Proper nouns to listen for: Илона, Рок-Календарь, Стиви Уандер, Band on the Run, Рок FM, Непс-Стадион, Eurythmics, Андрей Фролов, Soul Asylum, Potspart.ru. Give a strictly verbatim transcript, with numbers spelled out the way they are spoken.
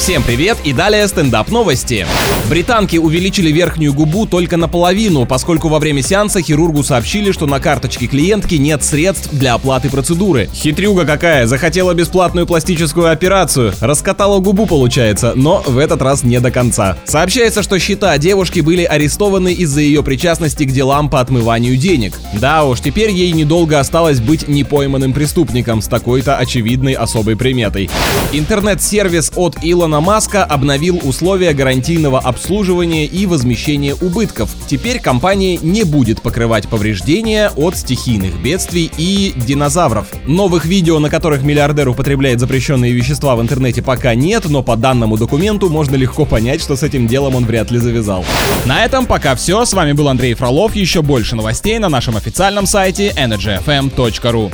Всем привет и далее стендап-новости. Британки увеличили верхнюю губу только наполовину, поскольку во время сеанса хирургу сообщили, что на карточке клиентки нет средств для оплаты процедуры. Хитрюга какая, захотела бесплатную пластическую операцию, раскатала губу получается, но в этот раз не до конца. Сообщается, что счета девушки были арестованы из-за ее причастности к делам по отмыванию денег. Да уж, теперь ей недолго осталось быть непойманным преступником с такой-то очевидной особой приметой. Интернет-сервис от Илона Маска обновил условия гарантийного обслуживания и возмещения убытков. Теперь компания не будет покрывать повреждения от стихийных бедствий и динозавров. Новых видео, на которых миллиардер употребляет запрещенные вещества в интернете, пока нет, но по данному документу можно легко понять, что с этим делом он вряд ли завязал. На этом пока все. С вами был Андрей Фролов. Еще больше новостей на нашем официальном сайте energy f m dot r u.